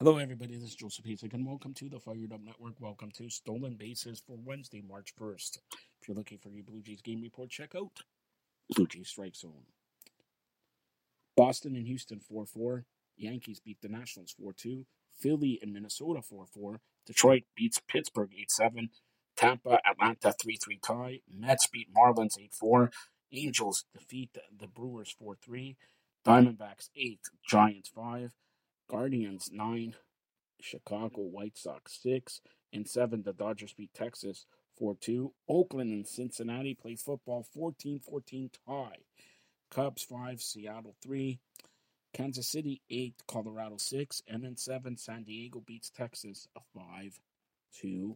Hello, everybody. This is Joseph Pizzik, and welcome to the Fired Up Network. Welcome to Stolen Bases for Wednesday, March 1st. If you're looking for your Blue Jays game report, check out Blue Jays Strike Zone. Boston and Houston 4-4. Yankees beat the Nationals 4-2. Philly and Minnesota 4-4. Detroit beats Pittsburgh 8-7. Tampa, Atlanta 3-3 tie. Mets beat Marlins 8-4. Angels defeat the Brewers 4-3. Diamondbacks 8, Giants 5. Guardians 9, Chicago White Sox 6, and 7, the Dodgers beat Texas 4-2. Oakland and Cincinnati play football 14-14 tie. Cubs 5, Seattle 3, Kansas City 8, Colorado 6, and then 7, San Diego beats Texas 5-1.